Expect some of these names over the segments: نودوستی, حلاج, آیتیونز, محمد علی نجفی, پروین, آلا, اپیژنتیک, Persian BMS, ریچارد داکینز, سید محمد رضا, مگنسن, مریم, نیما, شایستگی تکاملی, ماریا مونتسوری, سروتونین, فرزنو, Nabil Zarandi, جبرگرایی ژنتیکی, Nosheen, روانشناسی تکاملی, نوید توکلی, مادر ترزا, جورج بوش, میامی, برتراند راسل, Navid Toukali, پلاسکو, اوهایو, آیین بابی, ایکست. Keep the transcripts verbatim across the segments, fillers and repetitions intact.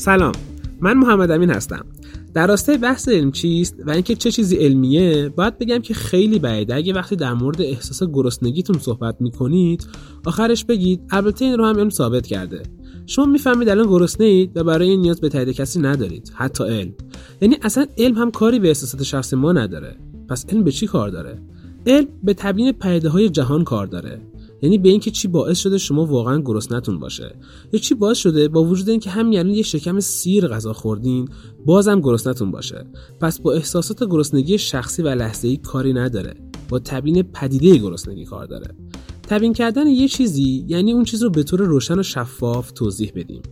سلام، من محمد امین هستم. در راستای بحث علم چیست و اینکه چه چیزی علمیه، باید بگم که خیلی بعیده اگه وقتی در مورد احساس گرسنگیتون صحبت میکنید آخرش بگید البته این رو هم علم ثابت کرده. شما میفهمید الان گرسنه اید و برای این نیاز به تایید کسی ندارید، حتی علم. یعنی اصلا علم هم کاری به احساسات شخص ما نداره. پس علم به چی کار داره؟ علم به تبیین پدیده‌های جهان کار داره. یعنی به اینکه چی باعث شده شما واقعا گرسنه‌تون باشه، یا چی باعث شده با وجود اینکه همین الان یه شکم سیر غذا خوردین بازم گرسنه‌تون باشه. پس با احساسات گرسنگی شخصی و لحظه‌ای کاری نداره، با تبیین پدیده گرسنگی کار داره. تبیین کردن یه چیزی یعنی اون چیز رو به طور روشن و شفاف توضیح بدیم.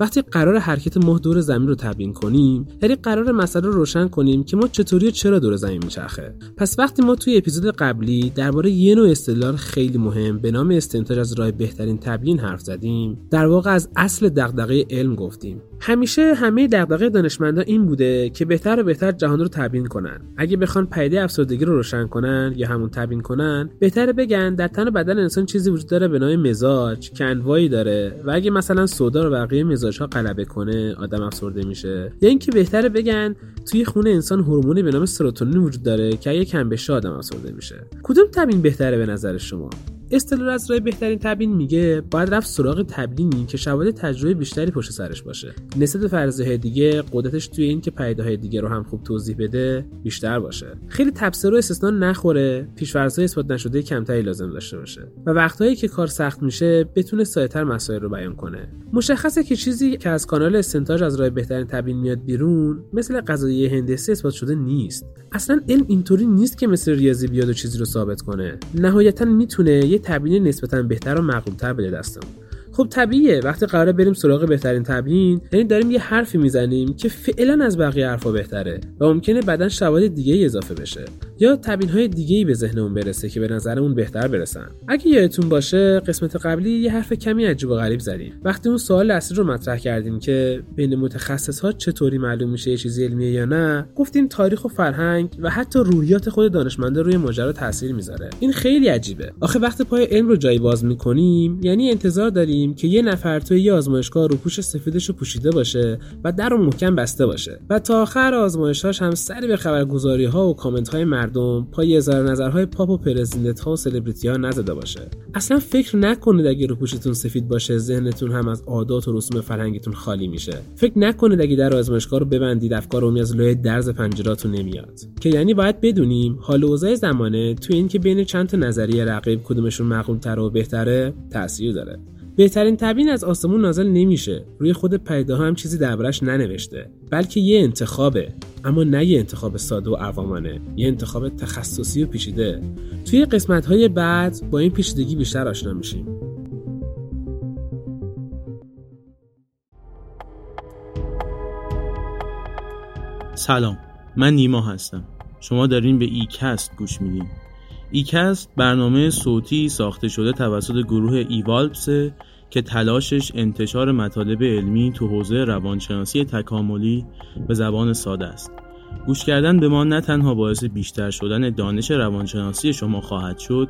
وقتی قرار حرکت ماه دور زمین رو تبیین کنیم، یعنی قرار مسئله رو روشن کنیم که ما چطوری و چرا دور زمین میچرخه. پس وقتی ما توی اپیزود قبلی درباره یه نوع استدلال خیلی مهم به نام استنتاج از راه بهترین تبیین حرف زدیم، در واقع از اصل دغدغه علم گفتیم. همیشه همه دغدغه دانشمندا این بوده که بهتر و بهتر جهان رو تبیین کنن. اگه بخوان پدیده افسردگی رو روشن کنن یا همون تبیین کنن، بهتره بگن در تن و بدن انسان چیزی وجود داره به نام مزاج که انواعی داره و اگه مثلا سودا رو بقیه مزاج‌ها غلبه کنه آدم افسرده میشه، یا اینکه بهتره بگن توی خون انسان هورمونی به نام سروتونین وجود داره که اگه کم بشه آدم افسرده میشه. کدوم تبیین بهتره به نظر شما؟ استدلال از راه بهترین تبیین میگه باید رفت سراغ تبیینی که شواهد تجربه بیشتری پشت سرش باشه. نسبت به فرضیه دیگه قدرتش توی این که پدیده‌های دیگه رو هم خوب توضیح بده بیشتر باشه. خیلی تبصره و استثنا نخوره، پیش‌فرض‌های اثبات نشده کمتری لازم داشته باشه و وقتایی که کار سخت میشه بتونه ساده‌تر مسائل رو بیان کنه. مشخصه که چیزی که از کانال استنتاج از راه بهترین تبیین میاد بیرون مثل قضایای هندسی اثبات شده نیست. اصلاً علم اینطوری نیست که مثل ریاضی بیاد و چیزی رو ثابت کنه. نهایتاً میتونه تبیین نسبتاً بهتر و معقول‌تر بده دستمون. خب طبیعیه وقتی قراره بریم سراغ بهترین تبیین، یعنی داریم یه حرفی میزنیم که فعلا از بقیه حرفا بهتره و ممکنه بعداً شواهد دیگه اضافه بشه یا تبیین‌های دیگه‌ای به ذهنمون برسه که به نظرمون بهتر برسن. اگه یادتون باشه قسمت قبلی یه حرف کمی عجیب و غریب زدیم وقتی اون سوال اصلی رو مطرح کردیم که بین متخصص‌ها چطوری معلوم میشه یه چیزی علمیه یا نه. گفتیم تاریخ و فرهنگ و حتی روحیات خود دانشمندا روی ماجرا تاثیر میذاره. این خیلی عجیبه. آخه وقتی پای علم رو جای باز می‌کنیم، یعنی انتظار داریم که یه نفر توی یه آزمایشگاه روپوش سفیدش رو پوشیده باشه و در رو محکم بسته باشه و تا آخر آزمایش‌هاش هم سری به خبرگزاری‌ها و کامنت‌های مردم، پای اظهار نظرهای پاپ و پرزیدنت‌ها و سلبریتی‌ها نزده باشه. اصلا فکر نکنید اگه روپوشتون سفید باشه ذهنتون هم از عادات و رسوم فرهنگیتون خالی میشه. فکر نکنید اگه در آزمایشگاه رو ببندید افکار عمی از لوحه درز پنجراتون نمیاد. که یعنی باید بدونیم حال و اوضاع زمانه توی اینکه بین چند تا نظریه رقیب کدومشون معقول‌تر و بهتره تأثیر داره. بهترین تبیین از آسمون نازل نمیشه، روی خود پدیده‌ها هم چیزی دربارش ننوشته، بلکه یه انتخابه، اما نه یه انتخاب ساده و عوامانه، یه انتخاب تخصصی و پیچیده. توی قسمت‌های بعد با این پیچیدگی بیشتر آشنا میشیم. سلام، من نیما هستم. شما دارین به ایکست گوش میدین. ایکست برنامه صوتی ساخته شده توسط گروه ایوالپس که تلاشش انتشار مطالب علمی تو حوزه روانشناسی تکاملی به زبان ساده است. گوش کردن به ما نه تنها باعث بیشتر شدن دانش روانشناسی شما خواهد شد،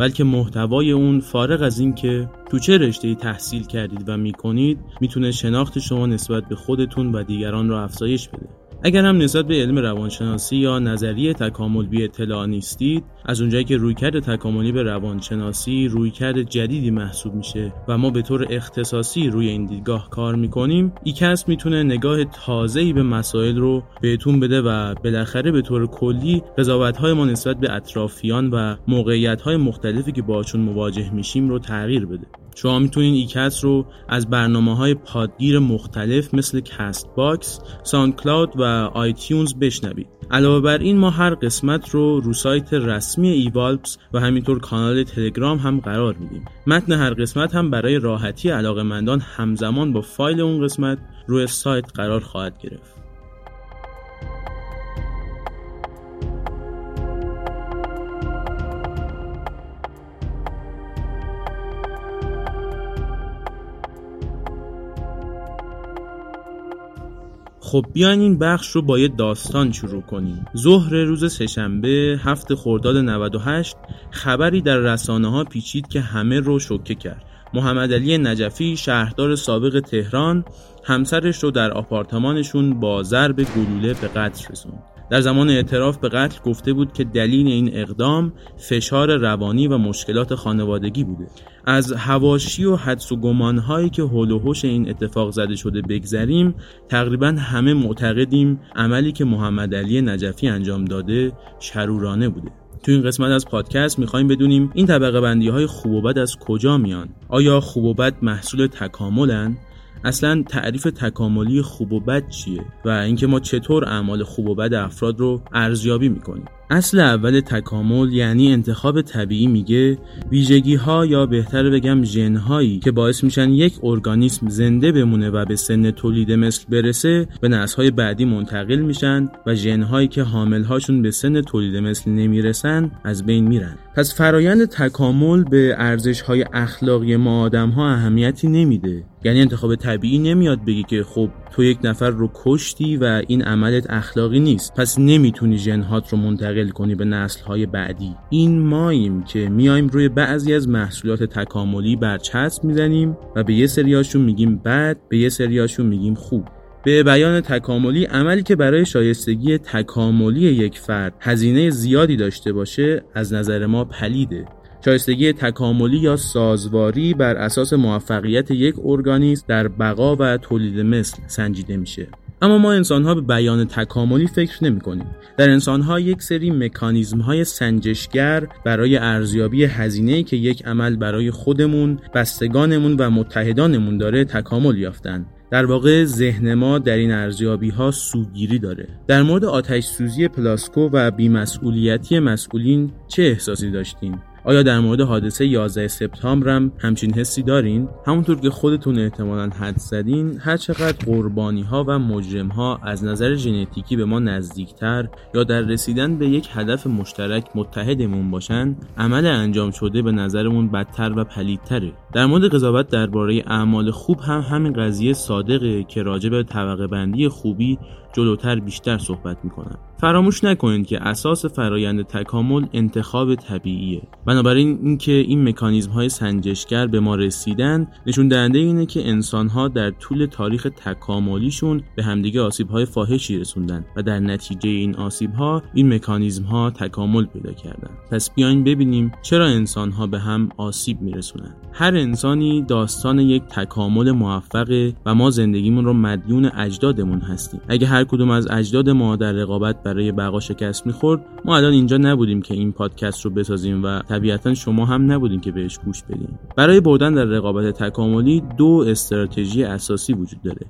بلکه محتوای اون فارغ از این که تو چه رشته‌ای تحصیل کردید و می‌کنید، میتونه شناخت شما نسبت به خودتون و دیگران را افزایش بده. اگر هم نسبت به علم روانشناسی یا نظریه تکامل بی اطلاع نیستید، از اونجایی که رویکرد تکاملی به روانشناسی رویکرد جدیدی محسوب میشه و ما به طور اختصاصی روی این دیدگاه کار میکنیم، ایکست میتونه نگاه تازه‌ای به مسائل رو بهتون بده و بالاخره به طور کلی قضاوت‌های ما نسبت به اطرافیان و موقعیت‌های مختلفی که باشون مواجه میشیم رو تغییر بده. شما میتونین ایکست رو از برنامه‌های پادگیر مختلف مثل کاست باکس، ساند کلاود و آیتیونز بشنوید. علاوه بر این ما هر قسمت رو رو سایت رسمی ایوالپس و همینطور کانال تلگرام هم قرار میدیم. متن هر قسمت هم برای راحتی علاقه‌مندان همزمان با فایل اون قسمت روی سایت قرار خواهد گرفت. خب بیاین این بخش رو با یه داستان شروع کنیم. ظهر روز سه‌شنبه هفت خرداد نود و هشت خبری در رسانه‌ها پیچید که همه رو شوکه کرد. محمد علی نجفی، شهردار سابق تهران، همسرش رو در آپارتمانشون با ضرب گلوله به قتل رسوند. در زمان اعتراف به قتل گفته بود که دلیل این اقدام فشار روانی و مشکلات خانوادگی بوده. از حواشی و حدس و گمانهایی که هول و هوش این اتفاق زده شده بگذریم، تقریبا همه معتقدیم عملی که محمد علی نجفی انجام داده شرورانه بوده. تو این قسمت از پادکست می‌خوایم بدونیم این طبقه بندی‌های خوب و بد از کجا میان؟ آیا خوب و بد محصول تکاملن؟ اصلا تعریف تکاملی خوب و بد چیه و اینکه ما چطور اعمال خوب و بد افراد رو ارزیابی میکنیم. اصل اول تکامل یعنی انتخاب طبیعی میگه ویژگی ها یا بهتر بگم ژن هایی که باعث میشن یک ارگانیسم زنده بمونه و به سن تولید مثل برسه به نسل های بعدی منتقل میشن و ژن هایی که حامل هاشون به سن تولید مثل نمیرسن از بین میرن. پس فرایند تکامل به ارزش های اخلاقی ما آدم ها اهمیتی نمیده. یعنی انتخاب طبیعی نمیاد بگی که خب تو یک نفر رو کشتی و این عملت اخلاقی نیست، پس نمیتونی ژن‌هات رو منتقل کنی به نسل‌های بعدی. این ماییم که میایم روی بعضی از محصولات تکاملی برچسب میزنیم و به یه سریاشون میگیم بد، به یه سریاشون میگیم خوب. به بیان تکاملی، عملی که برای شایستگی تکاملی یک فرد هزینه زیادی داشته باشه از نظر ما پلیده. شایستگی تکاملی یا سازواری بر اساس موفقیت یک ارگانیسم در بقا و تولید مثل سنجیده میشه. اما ما انسان‌ها به بیان تکاملی فکر نمی‌کنیم. در انسان‌ها یک سری مکانیزم‌های سنجشگر برای ارزیابی هزینه‌ای که یک عمل برای خودمون، بستگانمون و متحدانمون داره تکامل یافتن. در واقع ذهن ما در این ارزیابی‌ها سوگیری داره. در مورد آتش سوزی پلاسکو و بی‌مسئولیتی مسئولین چه احساسی داشتین؟ آیا در مورد حادثه یازده سپتامبر هم همچین حسی دارین؟ همونطور که خودتون احتمالاً حد زدین، هر چقدر قربانی‌ها و مجرم‌ها از نظر ژنتیکی به ما نزدیکتر یا در رسیدن به یک هدف مشترک متحدمون باشن، عمل انجام شده به نظرمون بدتر و پلیدتره. در مورد قضاوت درباره اعمال خوب هم همین قضیه صادقه که راجع به طبقه بندی خوبی جلوتر بیشتر صحبت میکنن. فراموش نکنید که اساس فرایند تکامل انتخاب طبیعیه. بنابراین اینکه این مکانیزم های سنجشگر به ما رسیدن نشون دهنده اینه که انسان ها در طول تاریخ تکاملیشون به همدیگه آسیب های فاحشی رسوندن و در نتیجه این آسیب ها این مکانیزم ها تکامل پیدا کردن. پس بیاین ببینیم چرا انسان ها به هم آسیب میرسونن. هر انسانی داستان یک تکامل موفقه و ما زندگیمون رو مدیون اجدادمون هستیم. اگه هر کدوم از اجداد ما در رقابت برای بقا شکست می‌خورد، ما الان اینجا نبودیم که این پادکست رو بسازیم و طبیعتاً شما هم نبودین که بهش گوش بدین. برای بردن در رقابت تکاملی دو استراتژی اساسی وجود داره.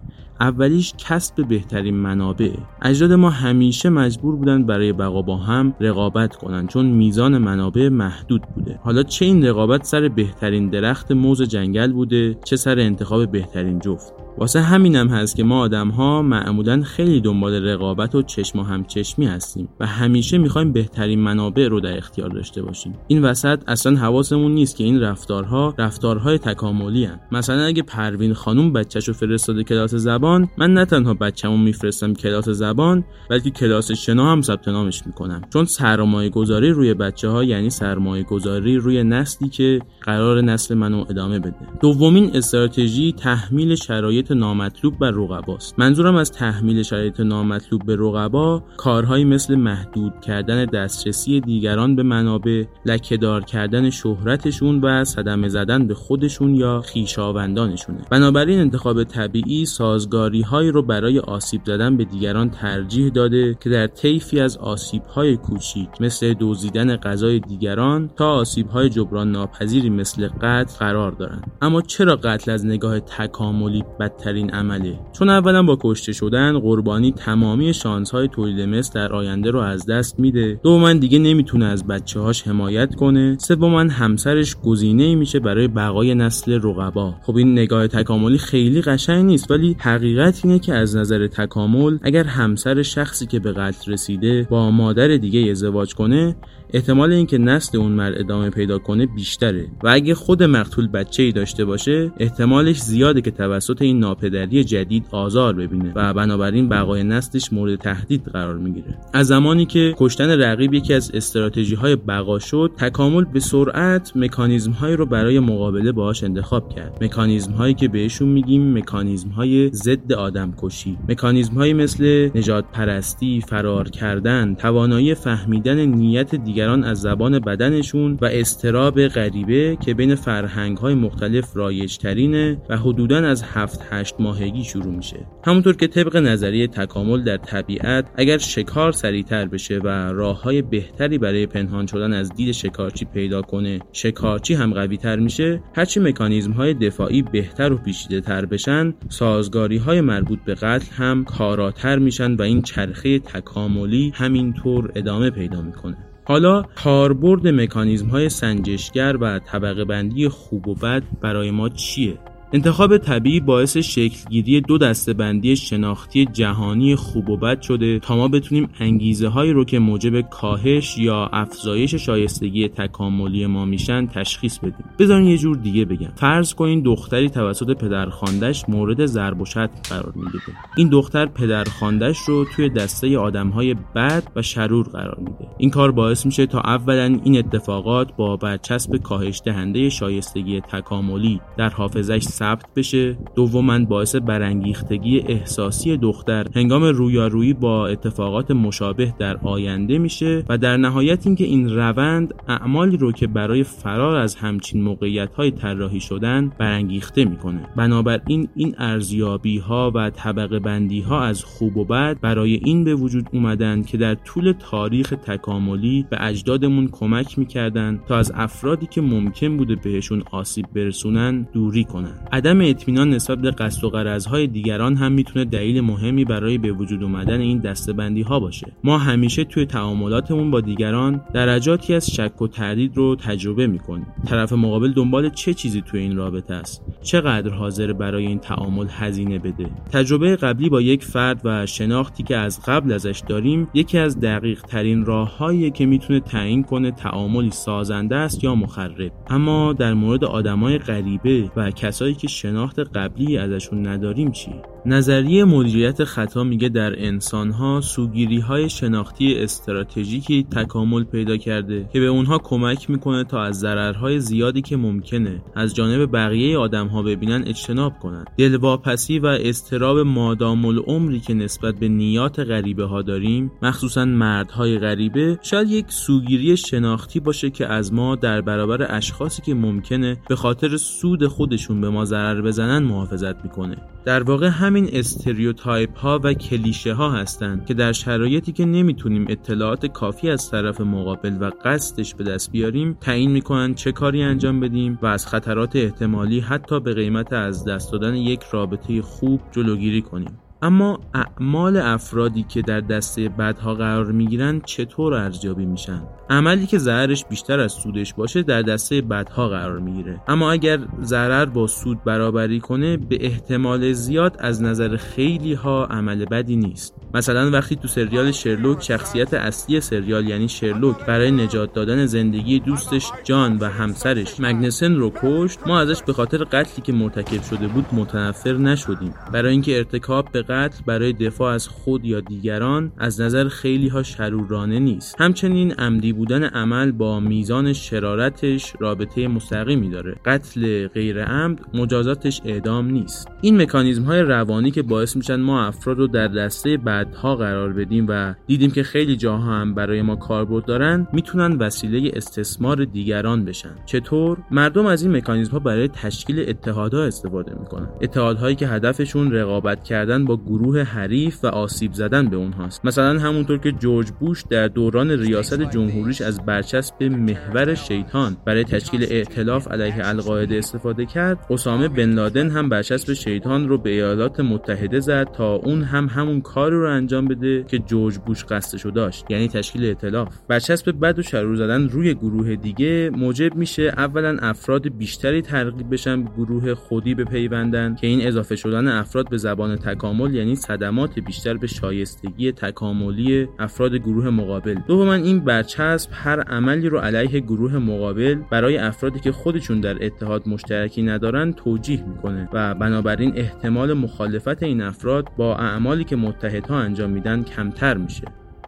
اولیش کسب بهترین منابع. اجداد ما همیشه مجبور بودن برای بقا با هم رقابت کنن چون میزان منابع محدود بوده. حالا چه این رقابت سر بهترین درخت موز جنگل بوده، چه سر انتخاب بهترین جفت. واسه همینم هست که ما آدم‌ها معمولاً خیلی دنبال رقابت و چشم و همچشمی هستیم و همیشه می‌خوایم بهترین منابع رو در اختیار داشته باشیم. این وسط اصلاً حواسمون نیست که این رفتارها رفتارهای تکاملی هستند. مثلا اگه پروین خانم بچه‌شو فرستاده کلاس زبان، من نه تنها بچه‌مو میفرستم کلاس زبان، بلکه کلاس شنا هم ثبت نامش می‌کنم. چون سرمایه‌گذاری روی بچه‌ها یعنی سرمایه‌گذاری روی نسلی که قرار نسل منو ادامه بده. دومین استراتژی تحمیل شرایط نامطلوب بر رقباست. منظورم از تحمیل شرایط نامطلوب به رقبا کارهایی مثل محدود کردن دسترسی دیگران به منابع، لکه‌دار کردن شهرتشون و صدمه زدن به خودشون یا خویشاوندانشونه. بنابراین انتخاب طبیعی سازگاری‌هایی رو برای آسیب زدن به دیگران ترجیح داده که در طیفی از آسیب‌های کوچیک مثل دزدیدن غذای دیگران تا آسیب‌های جبران ناپذیری مثل قتل قرار دارن. اما چرا قتل از نگاه تکاملی ترین عمله؟ چون اولا با کشته شدن قربانی تمامی شانس‌های تولید مثل در آینده رو از دست میده. دوما دیگه نمیتونه از بچه‌هاش حمایت کنه. سوما همسرش گزینه‌ای میشه برای بقای نسل رقبا. خب این نگاه تکاملی خیلی قشنگ نیست، ولی حقیقت حقیقت اینه که از نظر تکامل اگر همسر شخصی که به قتل رسیده با مادر دیگه ازدواج کنه، احتمال اینکه نسل اون مرد ادامه پیدا کنه بیشتره و اگه خود مقتول بچه‌ای داشته باشه احتمالش زیاده که توسط این ناپدری جدید آزار ببینه و بنابراین بقای نسلش مورد تهدید قرار میگیره. از زمانی که کشتن رقیب یکی از استراتژی‌های بقا شد، تکامل به سرعت مکانیزم‌هایی رو برای مقابله باهاش انتخاب کرد. مکانیزم‌هایی که بهشون میگیم مکانیزم‌های ضد آدمکشی، مکانیزم‌هایی مثل نجات پرستی، فرار کردن، توانایی فهمیدن نیت دیگر از زبان بدنشون و اضطراب غریبه که بین فرهنگ‌های مختلف رایج ترینه و حدوداً از هفت هشت ماهگی شروع میشه. همونطور که طبق نظریه تکامل در طبیعت اگر شکار سریع‌تر بشه و راه‌های بهتری برای پنهان شدن از دید شکارچی پیدا کنه، شکارچی هم قوی‌تر میشه. هرچی مکانیزم‌های دفاعی بهتر و پیچیده‌تر بشن، سازگاری‌های مربوط به قتل هم کاراتر میشن و این چرخه تکاملی همینطور ادامه پیدا میکنه. حالا کاربرد مکانیزم‌های سنجشگر و طبقه بندی خوب و بد برای ما چیه؟ انتخاب طبیعی باعث شکلگیری دو دسته‌بندی شناختی جهانی خوب و بد شده تا ما بتونیم انگیزه‌هایی رو که موجب کاهش یا افزایش شایستگی تکاملی ما میشن تشخیص بدیم. بذارین یه جور دیگه بگم. فرض کنین دختری توسط پدرخوانده‌اش مورد ضرب و شتم قرار میگیره. این دختر پدرخوانده‌اش رو توی دسته آدم‌های بد و شرور قرار میده. این کار باعث میشه تا اولاً این اتفاقات با برچسب کاهش دهنده شایستگی تکاملی در حافظه‌اش ثبت بشه، دوماً باعث برانگیختگی احساسی دختر هنگام رویارویی با اتفاقات مشابه در آینده میشه و در نهایت اینکه این روند اعمالی رو که برای فرار از همچین موقعیت‌های طراحی شدن برانگیخته میکنه. بنابراین این ارزیابی‌ها و طبقه بندی‌ها از خوب و بد برای این به وجود اومدن که در طول تاریخ تکاملی به اجدادمون کمک میکردن تا از افرادی که ممکن بوده بهشون آسیب برسونن دوری کنن. عدم اطمینان نسبت به قصد و غرض‌های دیگران هم میتونه دلیل مهمی برای به وجود اومدن این دسته‌بندی‌ها باشه. ما همیشه توی تعاملاتمون با دیگران درجاتی از شک و تردید رو تجربه میکنیم. طرف مقابل دنبال چه چیزی توی این رابطه است؟ چقدر حاضر برای این تعامل هزینه بده؟ تجربه قبلی با یک فرد و شناختی که از قبل ازش داریم یکی از دقیق‌ترین راه‌هایی که میتونه تعیین کنه تعاملی سازنده است یا مخرب. اما در مورد آدمای غریبه و کسایی که شناخت قبلی ازشون نداریم چی؟ نظریه مدیریت خطا میگه در انسان‌ها سوگیری‌های شناختی استراتژیکی تکامل پیدا کرده که به اونها کمک میکنه تا از ضررهای زیادی که ممکنه از جانب بقیه آدم‌ها ببینن اجتناب کنن. دلواپسی و اضطراب مادام العمری که نسبت به نیات غریبه‌ها داریم، مخصوصاً مردهای غریبه، شاید یک سوگیری شناختی باشه که از ما در برابر اشخاصی که ممکنه به خاطر سود خودشون به ما ضرر بزنن محافظت میکنه. در واقع همین استریوتایپ ها و کلیشه ها هستند که در شرایطی که نمیتونیم اطلاعات کافی از طرف مقابل و قصدش به دست بیاریم تعیین میکنن چه کاری انجام بدیم و از خطرات احتمالی حتی به قیمت از دست دادن یک رابطه خوب جلوگیری کنیم. اما اعمال افرادی که در دسته بدها قرار میگیرن چطور ارزیابی میشن؟ عملی که ضررش بیشتر از سودش باشه در دسته بدها قرار میگیره، اما اگر ضرر با سود برابری کنه به احتمال زیاد از نظر خیلی ها عمل بدی نیست. مثلا وقتی تو سریال شرلوک شخصیت اصلی سریال یعنی شرلوک برای نجات دادن زندگی دوستش جان و همسرش مگنسن رو کشت، ما ازش به خاطر قتلی که مرتکب شده بود متنفر نشدیم، برای اینکه ارتکاب به قتل برای دفاع از خود یا دیگران از نظر خیلی ها شرورانه نیست. همچنین عمدی بودن عمل با میزان شرارتش رابطه مستقیمی داره. قتل غیر عمد مجازاتش اعدام نیست. این مکانیزم های روانی که باعث میشن ما افراد رو در دسته بدها قرار بدیم و دیدیم که خیلی جاها هم برای ما کاربرد دارن میتونن وسیله استثمار دیگران بشن. چطور؟ مردم از این مکانیزم ها برای تشکیل اتحادها استفاده میکنن. اتحادهایی که هدفشون رقابت کردن با با گروه حریف و آسیب زدن به اونهاست. مثلا همونطور که جورج بوش در دوران ریاست جمهوریش از برچسب محور شیطان برای تشکیل ائتلاف علیه القاعده استفاده کرد، اسامه بن لادن هم برچسب شیطان رو به ایالات متحده زد تا اون هم همون کار رو انجام بده که جورج بوش قصدشو داشت، یعنی تشکیل ائتلاف. برچسب بد و شرور زدن روی گروه دیگه موجب میشه اولا افراد بیشتری ترغیب بشن به گروه خودی بپیوندن که این اضافه شدن افراد به زبان تکامل یعنی صدمات بیشتر به شایستگی تکاملی افراد گروه مقابل. دوما این برچسب هر عملی رو علیه گروه مقابل برای افرادی که خودشون در اتحاد مشترکی ندارن توجیه میکنه و بنابراین احتمال مخالفت این افراد با اعمالی که متحدها انجام میدن کمتر میشه.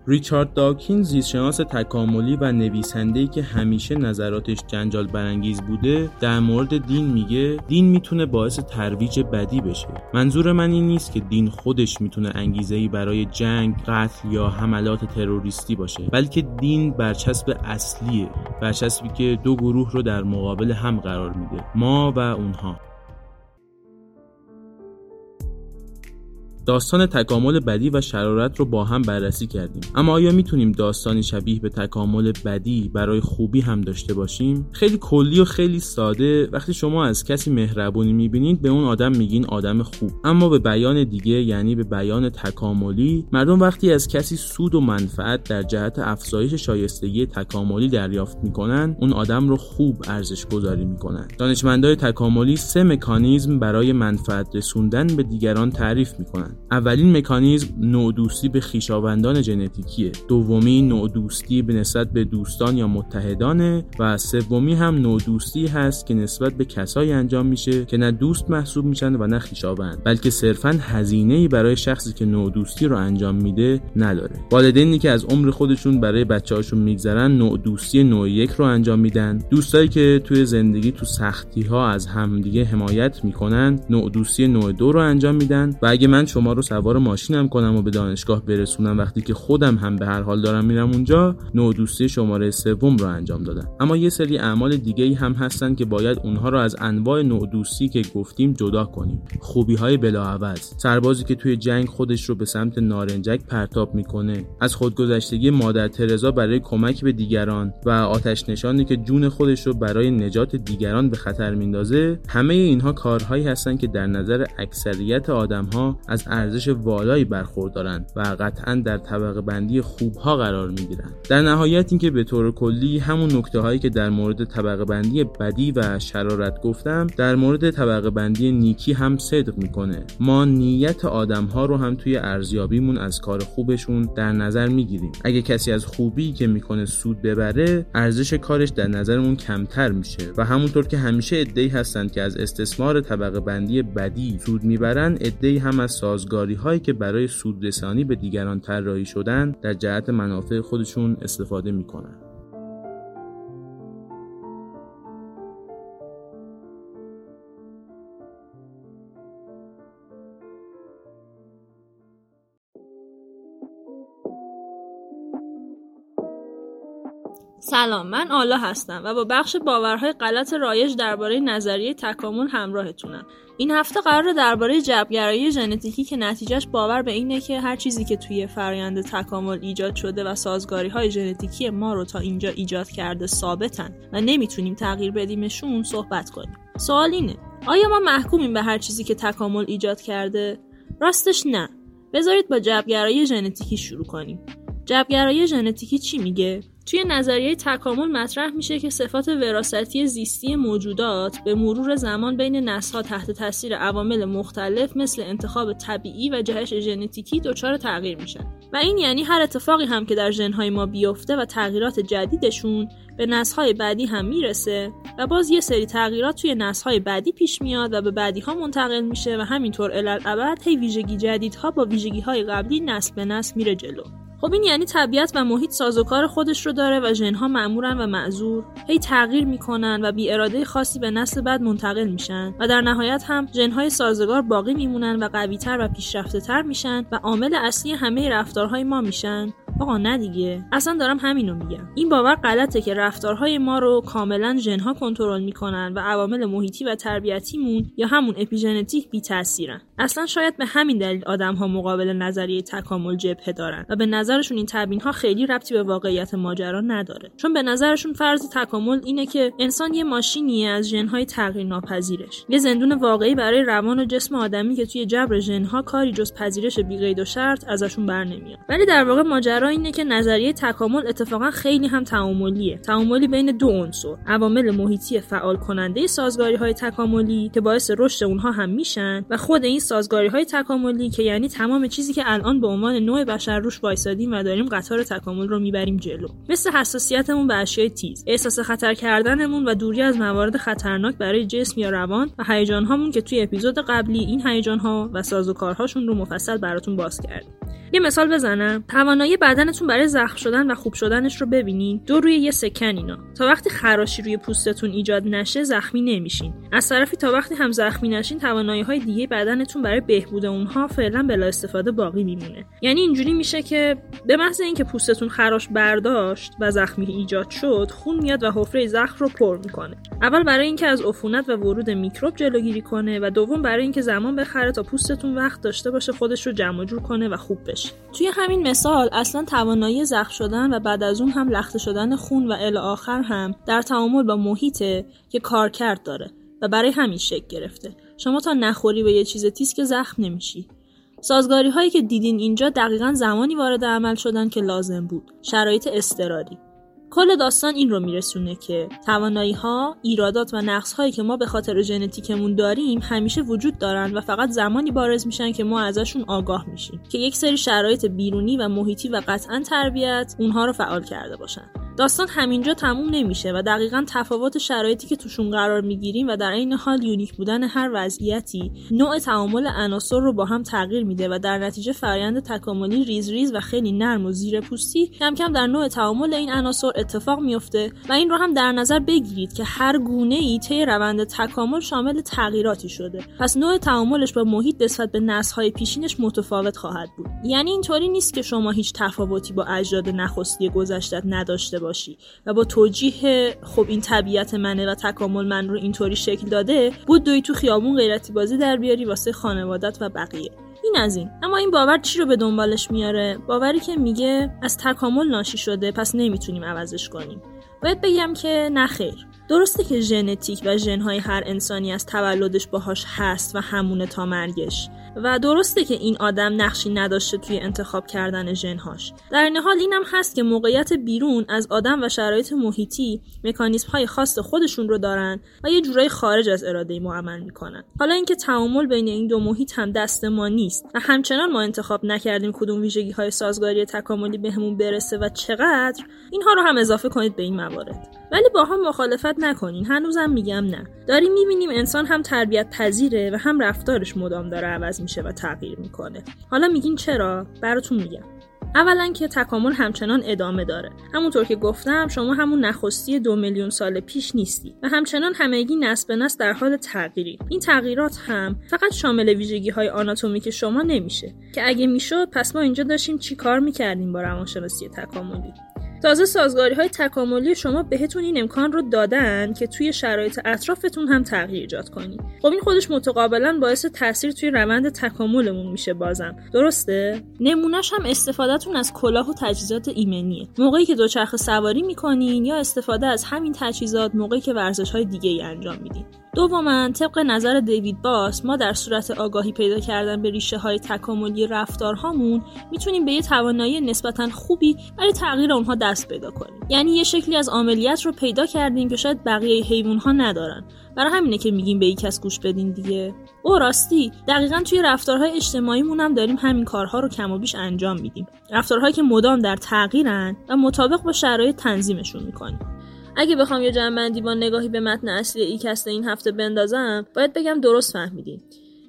ریچارد داکینز، زیستشناس تکاملی و نویسنده‌ای که همیشه نظراتش جنجال برانگیز بوده، در مورد دین میگه دین میتونه باعث ترویج بدی بشه. منظور من این نیست که دین خودش میتونه انگیزه‌ای برای جنگ، قتل یا حملات تروریستی باشه، بلکه دین برچسب اصلیه، برچسبی که دو گروه رو در مقابل هم قرار میده، ما و اونها. داستان تکامل بدی و شرارت رو با هم بررسی کردیم، اما آیا میتونیم داستانی شبیه به تکامل بدی برای خوبی هم داشته باشیم؟ خیلی کلی و خیلی ساده، وقتی شما از کسی مهربونی میبینید به اون آدم میگین آدم خوب. اما به بیان دیگه، یعنی به بیان تکاملی، مردم وقتی از کسی سود و منفعت در جهت افزایش شایستگی تکاملی دریافت میکنن، اون آدم رو خوب ارزش گذاری میکنن. دانشمندای تکاملی سه مکانیزم برای منفعت رسوندن به دیگران تعریف میکنن. اولین مکانیزم نودوستی به خویشاوندان ژنتیکیه، دومی نودوستی به نسبت به دوستان یا متحدانه و سومی هم نودوستی هست که نسبت به کسایی انجام میشه که نه دوست محسوب میشن و نه خویشاوند، بلکه صرفاً هزینه‌ای برای شخصی که نودوستی رو انجام میده نداره. والدینی که از عمر خودشون برای بچه‌هاشون میگذرن نودوستی نوع یک رو انجام میدن، دوستایی که توی زندگی تو سختی‌ها از همدیگه حمایت میکنن نودوستی نوع دو رو انجام میدن و اگه من شما رو سوار ماشینم کنم و به دانشگاه برسونم وقتی که خودم هم به هر حال دارم میرم اونجا، نودوستی شماره سوم رو انجام دادم. اما یه سری اعمال دیگه‌ای هم هستن که باید اونها رو از انواع نودوستی که گفتیم جدا کنیم. خوبی‌های بلاعوض، سربازی که توی جنگ خودش رو به سمت نارنجک پرتاب میکنه، از خودگذشتگی مادر ترزا برای کمک به دیگران و آتش نشانی که جون خودش رو برای نجات دیگران به خطر میندازه، همه اینها کارهایی هستن که در نظر اکثریت آدم‌ها از ارزش والایی برخوردارند و قطعاً در طبقه بندی خوبها قرار میگیرند. در نهایت اینکه به طور کلی همون نکته هایی که در مورد طبقه بندی بدی و شرارت گفتم، در مورد طبقه بندی نیکی هم صدق میکنه. ما نیت آدمها رو هم توی ارزیابیمون از کار خوبشون در نظر میگیریم. اگه کسی از خوبی که میکنه سود ببره، ارزش کارش در نظرمون کمتر میشه و همونطور که همیشه عده‌ای هستند که از استثمار طبقه بندی بدی سود میبرن، عده‌ای هم از سازگاری هایی که برای سودرسانی به دیگران طراحی شدن در جهت منافع خودشون استفاده میکنن. سلام، من آلا هستم و با بخش باورهای غلط رایج درباره نظریه تکامل همراهتونم. این هفته قراره درباره جبرگرایی ژنتیکی که نتیجهش باور به اینه که هر چیزی که توی فرآیند تکامل ایجاد شده و سازگاری‌های ژنتیکی ما رو تا اینجا ایجاد کرده ثابتن و نمیتونیم تغییر بدیمشون صحبت کنیم. سوال اینه، آیا ما محکومیم به هر چیزی که تکامل ایجاد کرده؟ راستش نه. بذارید با جبرگرایی ژنتیکی شروع کنیم. جبرگرایی ژنتیکی چی میگه؟ توی نظریه تکامل مطرح میشه که صفات وراثتی زیستی موجودات به مرور زمان بین نسل‌ها تحت تاثیر عوامل مختلف مثل انتخاب طبیعی و جهش ژنتیکی دچار تغییر میشن و این یعنی هر اتفاقی هم که در ژن‌های ما بیفته و تغییرات جدیدشون به نسل‌های بعدی هم میرسه و باز یه سری تغییرات توی نسل‌های بعدی پیش میاد و به بعدی‌ها منتقل میشه و همینطور الالعبد هی ویژگی جدیدها با ویژگی‌های قبلی نسل به نسل میره جلو. خب این یعنی طبیعت و محیط سازوکار خودش رو داره و ژن‌ها مأمورن و معذور هی تغییر میکنن و بی اراده خاصی به نسل بعد منتقل میشن و در نهایت هم ژن‌های سازگار باقی میمونن و قوی‌تر و پیشرفته‌تر میشن و عامل اصلی همه رفتارهای ما میشن آقا نه دیگه، اصلا دارم همینو میگم. این باور غلطه که رفتارهای ما رو کاملا ژن‌ها کنترل میکنن و عوامل محیطی و تربیتیمون یا همون اپیژنتیک بی‌تاثیرن. اصلا شاید به همین دلیل آدم‌ها مقابل نظریه تکامل جبهه دارن و به نظرشون این تبیین‌ها خیلی ربطی به واقعیت ماجرا نداره. چون به نظرشون فرض تکامل اینه که انسان یه ماشینیه از ژن‌های تغییرناپذیرش. یه زندون واقعی برای روان و جسم آدمی که توی جبر ژن‌ها کاری جز پذیرش بی‌قید و شرط ازشون برنمیاد. ولی در واقع ماجرا اینه که نظریه تکامل اتفاقا خیلی هم تعاملیه. تعاملی بین دو عنصر، عوامل محیطی فعال کننده سازگاری‌های تکاملی که باعث رشد اونها هم میشن و خود این سازگاری‌های تکاملی که یعنی تمام چیزی که الان به عنوان نوع بشر روش وایسادیم و داریم قطار تکامل رو میبریم جلو. مثل حساسیتمون به اشیای تیز، احساس خطر کردنمون و دوری از موارد خطرناک برای جسم یا روان و هیجان‌هامون که توی اپیزود قبلی این هیجان‌ها و سازوکارهاشون رو مفصل براتون باز کردیم. یه مثال بزنم، توانایی بدنتون برای زخم شدن و خوب شدنش رو ببینین. دو روی یه سکن اینا. تا وقتی خراشی روی پوستتون ایجاد نشه زخمی نمیشین. از طرفی تا وقتی هم زخمی نشین توانایی‌های دیگه بدنتون برای بهبود اونها فعلا بلا استفاده باقی میمونه. یعنی اینجوری میشه که به محض اینکه پوستتون خراش برداشت و زخمی ایجاد شد، خون میاد و حفره زخم رو پر میکنه. اول برای اینکه از عفونت و ورود میکروب جلوگیری کنه و دوم برای اینکه زمان بخره تا پوستتون وقت داشته باشه خودش رو جمع جور کنه و خوب بشه. توی همین مثال اصلا توانایی زخم شدن و بعد از اون هم لخته شدن خون و الی آخر هم در تعامل با محیطه که کارکرد داره و برای همین شکل گرفته. شما تا نخوری به یه چیز تیز که زخم نمیشی. سازگاری هایی که دیدین اینجا دقیقاً زمانی وارد عمل شدن که لازم بود. شرایط اضطراری. کل داستان این رو میرسونه که توانایی ها، ایرادات و نقص هایی که ما به خاطر ژنتیکمون داریم همیشه وجود دارن و فقط زمانی بارز میشن که ما ازشون آگاه میشیم که یک سری شرایط بیرونی و محیطی و قطعاً تربیت اونها رو فعال کرده باشن. داستان همینجا تموم نمیشه و دقیقاً تفاوت شرایطی که توشون قرار میگیریم و در عین حال یونیک بودن هر وضعیتی نوع تعامل عناصر رو با هم تغییر میده و در نتیجه فرآیند تکاملی ریز ریز و خیلی نرم و زیرپوستی کم کم در نوع تعامل این عناصر اتفاق میفته و این رو هم در نظر بگیرید که هر گونه‌ای طی روند تکامل شامل تغییراتی شده. پس نوع تعاملش با محیط نسبت به نسل‌های پیشینش متفاوت خواهد بود. یعنی اینطوری نیست که شما هیچ تفاوتی با اجداد نخستی گذشته نداشته باشی و با توجیه خب این طبیعت منه و تکامل من رو اینطوری شکل داده بود دوی تو خیابون غیرتی بازی در بیاری واسه خانوادت و بقیه. این از این. اما این باور چی رو به دنبالش میاره؟ باوری که میگه از تکامل ناشی شده پس نمیتونیم عوضش کنیم. باید بگم که نه خیر. درسته که ژنتیک و ژن‌های هر انسانی از تولدش باهاش هست و همونه تا مرگش و درسته که این آدم نقشی نداشته توی انتخاب کردن ژن‌هاش. در این حال اینم هست که موقعیت بیرون از آدم و شرایط محیطی مکانیزم‌های خاص خودشون رو دارن و یه جورای خارج از اراده ما عمل می‌کنن. حالا اینکه تعامل بین این دو محیط هم دست ما نیست و همچنان ما انتخاب نکردیم کدوم ویژگی‌های سازگاری تکاملی بهمون برسه و چقدر، اینها رو هم اضافه کنید به این موارد. ولی باها مخالفت نکنین. هنوزم میگم نه. داریم میبینیم انسان هم تربیت پذیره و هم رفتارش مدام داره عوض میشه و تغییر میکنه. حالا میگین چرا؟ براتون میگم. اولا که تکامل همچنان ادامه داره. همونطور که گفتم شما همون نخستی دو میلیون سال پیش نیستی و همچنان همگی نسل به نسل در حال تغییری. این تغییرات هم فقط شامل ویژگی‌های آناتومیک شما نمیشه که اگه میشد پس ما اینجا داشتیم چیکار میکردیم با روانشناسی تکاملی؟ تازه سازگاری‌های تکاملی شما بهتون این امکان رو دادن که توی شرایط اطرافتون هم تغییر ایجاد کنید. خب این خودش متقابلاً باعث تاثیر توی روند تکاملمون میشه بازم. درسته؟ نمونه‌ش هم استفادهتون از کلاه و تجهیزات ایمنیه. موقعی که دوچرخه سواری می‌کنین یا استفاده از همین تجهیزات موقعی که ورزش‌های دیگه‌ای انجام میدین. دوماً طبق نظر دیوید باس ما در صورت آگاهی پیدا کردن به ریشه‌های تکاملی رفتارهامون میتونیم به یه توانایی نسبتاً خوبی برای تغییر اونها دست پیدا کنیم. یعنی یه شکلی از عملیات رو پیدا کردیم که شاید بقیه حیوان‌ها ندارن. برای همینه که میگیم به یک کس گوش بدین دیگه. او راستی دقیقاً توی رفتارهای اجتماعیمون هم داریم همین کارها رو کم و بیش انجام میدیم. رفتارهایی که مدام در تغییرن و مطابق با شرایط تنظیمشون می‌کنیم. اگه بخوام یه جمع‌بندی با نگاهی به متن اصلی ایکست این هفته بندازم، باید بگم درست فهمیدین.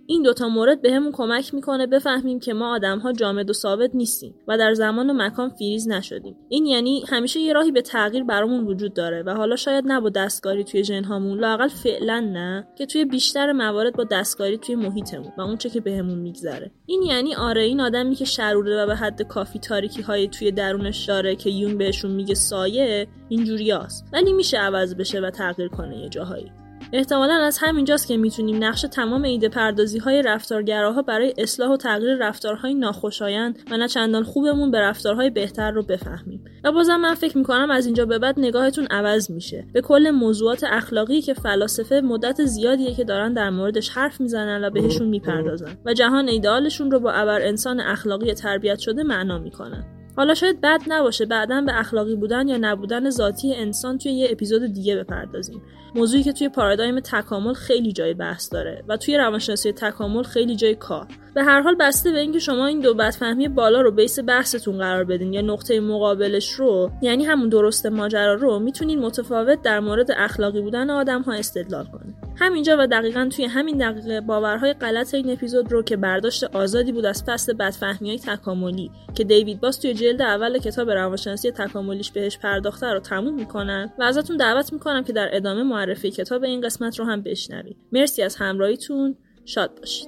این دوتا مورد به همون کمک میکنه بفهمیم که ما آدم‌ها جامد و ثابت نیستیم و در زمان و مکان فریز نشدیم. این یعنی همیشه یه راهی به تغییر برامون وجود داره و حالا شاید نه با دستکاری توی ژن‌هامون، لااقل فعلا نه، که توی بیشتر موارد با دستکاری توی محیطمون و اون چه که بهمون میگذره. این یعنی آره این آدمی که شروره و به حد کافی تاریکی‌های توی درونش داره که یون بهشون میگه سایه، اینجوریاست، ولی میشه عوض بشه و تغییر کنه یه جاهایی. احتمالاً از همینجاست که میتونیم نقش تمام ایده پردازی‌های رفتارگراها برای اصلاح و تغییر رفتارهای ناخوشایند و نه چندان خوبمون به رفتارهای بهتر رو بفهمیم. و بازم من فکر می‌کنم از اینجا به بعد نگاهتون عوض میشه به کل موضوعات اخلاقی که فلاسفه مدت زیادیه که دارن در موردش حرف میزنن و بهشون میپردازن و جهان ایدئالشون رو با ابر انسان اخلاقی تربیت شده معنا میکنن. حالا شاید بد نباشه بعداً به اخلاقی بودن یا نبودن ذاتی انسان توی یه اپیزود دیگه بپردازیم. موضوعی که توی پارادایم تکامل خیلی جای بحث داره و توی روانشناسی تکامل خیلی جای کار. به هر حال بسته به اینکه شما این دو بدفهمی بالا رو بیس بحثتون قرار بدین یا نقطه مقابلش رو، یعنی همون درست ماجرا رو، میتونین متفاوت در مورد اخلاقی بودن آدم‌ها استدلال کنین. همینجا و دقیقاً توی همین دقیقه باورهای غلط این اپیزود رو که برداشت آزادی بود از فصل بدفهمی‌های تکاملی که دیوید باس توی جلد اول کتاب روانشناسی تکاملیش بهش پرداخته رو تموم می‌کنن و ازتون دعوت می‌کنم که در ادامه معرفی کتاب این قسمت رو هم بشنوید. مرسی از همراهیتون، شاد باشید.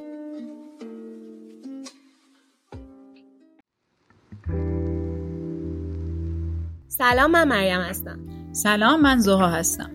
سلام، من مریم هستم. سلام، من زهرا هستم.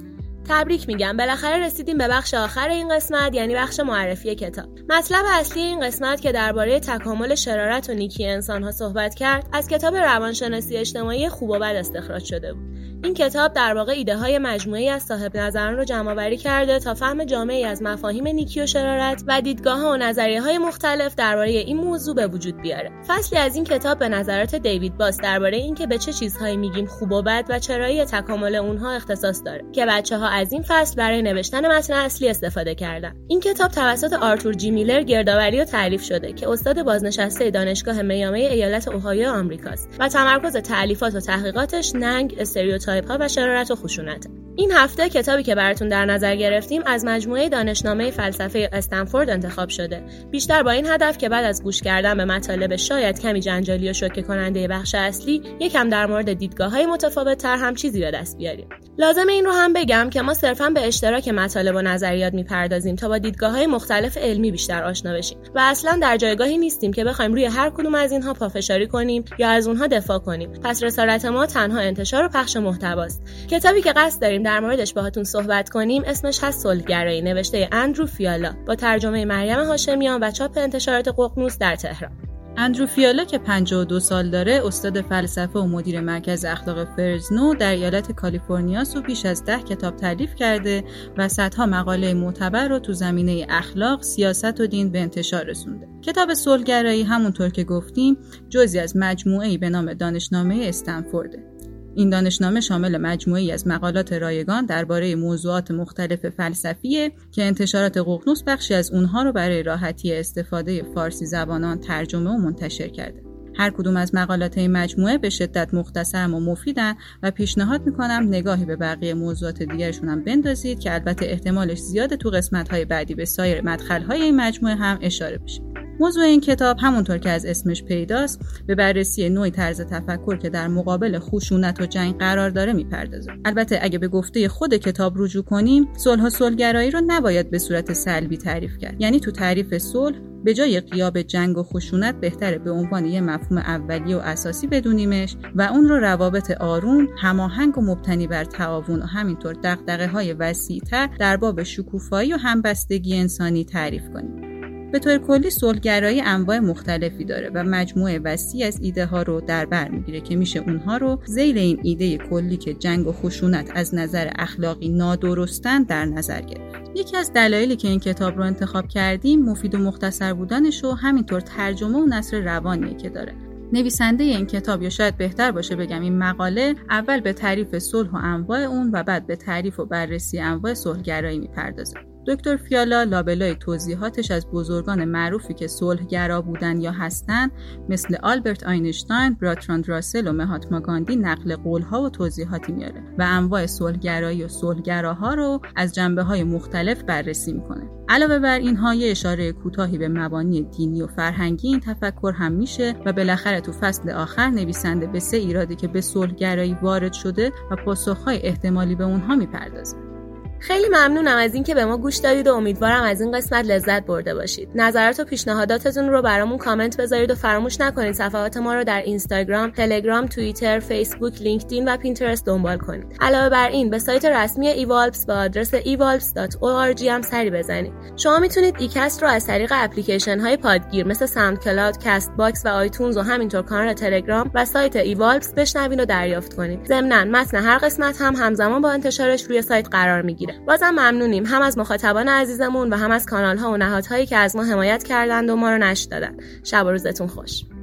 تبریک میگم، بالاخره رسیدیم به بخش آخر این قسمت، یعنی بخش معرفی کتاب. مطلب اصلی این قسمت که درباره تکامل شرارت و نیکی انسان‌ها صحبت کرد، از کتاب روانشناسی اجتماعی خوب و بد استخراج شده بود. این کتاب در واقع ایده‌های مجموعه‌ای از صاحب نظران رو جمع‌آوری کرده تا فهم جامعی از مفاهیم نیکی و شرارت و دیدگاه‌ها و نظریه‌های مختلف درباره این موضوع به وجود بیاره. فصلی از این کتاب به نظرات دیوید باس درباره اینکه به چه چیزهایی میگیم خوب و بد و چرایی تکامل اونها اختصاص داره که بچه‌ها از این فصل برای نوشتن متن اصلی استفاده کردن. این کتاب توسط آرتور جی میلر گردآوری و تألیف شده که استاد بازنشسته دانشگاه میامی ایالت اوهایو آمریکاست و تمرکز تألیفات و تحقیقاتش ننگ، استریوتایپ‌ها و شرارت و خشونته. این هفته کتابی که براتون در نظر گرفتیم از مجموعه دانشنامه فلسفه استنفورد انتخاب شده، بیشتر با این هدف که بعد از گوش کردن به مطالب شاید کمی جنجالی و شوکه کننده بخش اصلی، یکم در مورد دیدگاه‌های متفاوت‌تر هم چیزی به دست بیاریم. لازم این رو هم بگم که ما صرفاً به اشتراک مطالب و نظریات می‌پردازیم تا با دیدگاه‌های مختلف علمی بیشتر آشنا بشیم و اصلاً در جایگاهی نیستیم که بخوایم روی هر کدوم از اینها پافشاری کنیم یا از اونها دفاع کنیم. پس رسالت ما تنها انتشار و پخش محتواست. کتابی که قصد داریم در موردش باهاتون صحبت کنیم اسمش هست صلح‌گرایی، نوشته اندرو فیالا با ترجمه مریم هاشمیان و چاپ انتشارات ققنوس در تهران. اندرو فیالا که پنجاه و دو سال داره، استاد فلسفه و مدیر مرکز اخلاق فرزنو در ایالت کالیفرنیاست و بیش از ده کتاب تألیف کرده و صدها مقاله معتبر رو تو زمینه اخلاق، سیاست و دین به انتشار رسونده. کتاب صلح‌گرایی همونطور که گفتیم جزئی از مجموعه‌ای به نام دانشنامه استنفورد. این دانشنامه شامل مجموعه‌ای از مقالات رایگان درباره موضوعات مختلف فلسفیه که انتشارات ققنوس بخشی از اونها رو برای راحتی استفاده فارسی زبانان ترجمه و منتشر کرده. هر کدوم از مقالات این مجموعه به شدت مختصر و مفیدن و پیشنهاد می‌کنم نگاهی به بقیه موضوعات دیگرشون هم بندازید که البته احتمالش زیاده تو قسمت‌های بعدی به سایر مدخل‌های این مجموعه هم اشاره بشه. موضوع این کتاب همونطور که از اسمش پیداست به بررسی نوعی طرز تفکر که در مقابل خشونت و جنگ قرار داره میپردازه. البته اگه به گفته خود کتاب رجوع کنیم، صلح و صلح‌گرایی رو نباید به صورت سلبی تعریف کرد. یعنی تو تعریف صلح به جای غیاب جنگ و خشونت بهتره به عنوان یه مفهوم اولیه و اساسی بدونیمش و اون رو روابط آروم، هماهنگ و مبتنی بر تعاون و همینطور دغدغه‌های وسیع‌تر در باب شکوفایی و همبستگی انسانی تعریف کنیم. به طور کلی صلح‌گرایی انواع مختلفی داره و مجموعه وسیعی از ایده ها رو در بر میگیره که میشه اونها رو ذیل این ایده کلی که جنگ و خشونت از نظر اخلاقی نادرستن در نظر گرفت. یکی از دلایلی که این کتاب رو انتخاب کردیم مفید و مختصر بودنش و همینطور ترجمه و نثر روانیه که داره. نویسنده این کتاب، یا شاید بهتر باشه بگم این مقاله، اول به تعریف صلح و انواع اون و بعد به تعریف و بررسی انواع صلح‌گرایی میپردازه. دکتر فیالا لابلای توضیحاتش از بزرگان معروفی که صلح‌گرا بودن یا هستن مثل آلبرت اینشتین، برتراند راسل و مهاتما گاندی نقل قول‌ها و توضیحاتی میاره و انواع صلح‌گرایی و صلح‌گراها رو از جنبه‌های مختلف بررسی میکنه. علاوه بر اینها یه اشاره کوتاهی به مبانی دینی و فرهنگی این تفکر هم میشه و بالاخره تو فصل آخر نویسنده به سه ایرادی که به صلح‌گرایی وارد شده و پاسخ‌های احتمالی به اونها میپردازه. خیلی ممنونم از اینکه به ما گوش دادید و امیدوارم از این قسمت لذت برده باشید. نظرات و پیشنهاداتتون رو برامون کامنت بذارید و فراموش نکنید صفحات ما رو در اینستاگرام، تلگرام، توییتر، فیسبوک، لینکدین و پینترست دنبال کنید. علاوه بر این به سایت رسمی ایوالپس با آدرس ای والپس دات او آر جی هم سری بزنید. شما میتونید ایکست رو از طریق اپلیکیشن‌های پادگیر مثل ساند کلاود، کاست باکس و آیتیونز و همینطور کانال تلگرام و سایت ایوالپس بشنوین و دریافت کنید. ضمناً متن هر قسمت هم همزمان با انتشارش روی سایت قرار میگیره. بازم ممنونیم هم از مخاطبان عزیزمون و هم از کانال‌ها و نهادهایی که از ما حمایت کردند و ما رو نشر دادن. شب و روزتون خوش.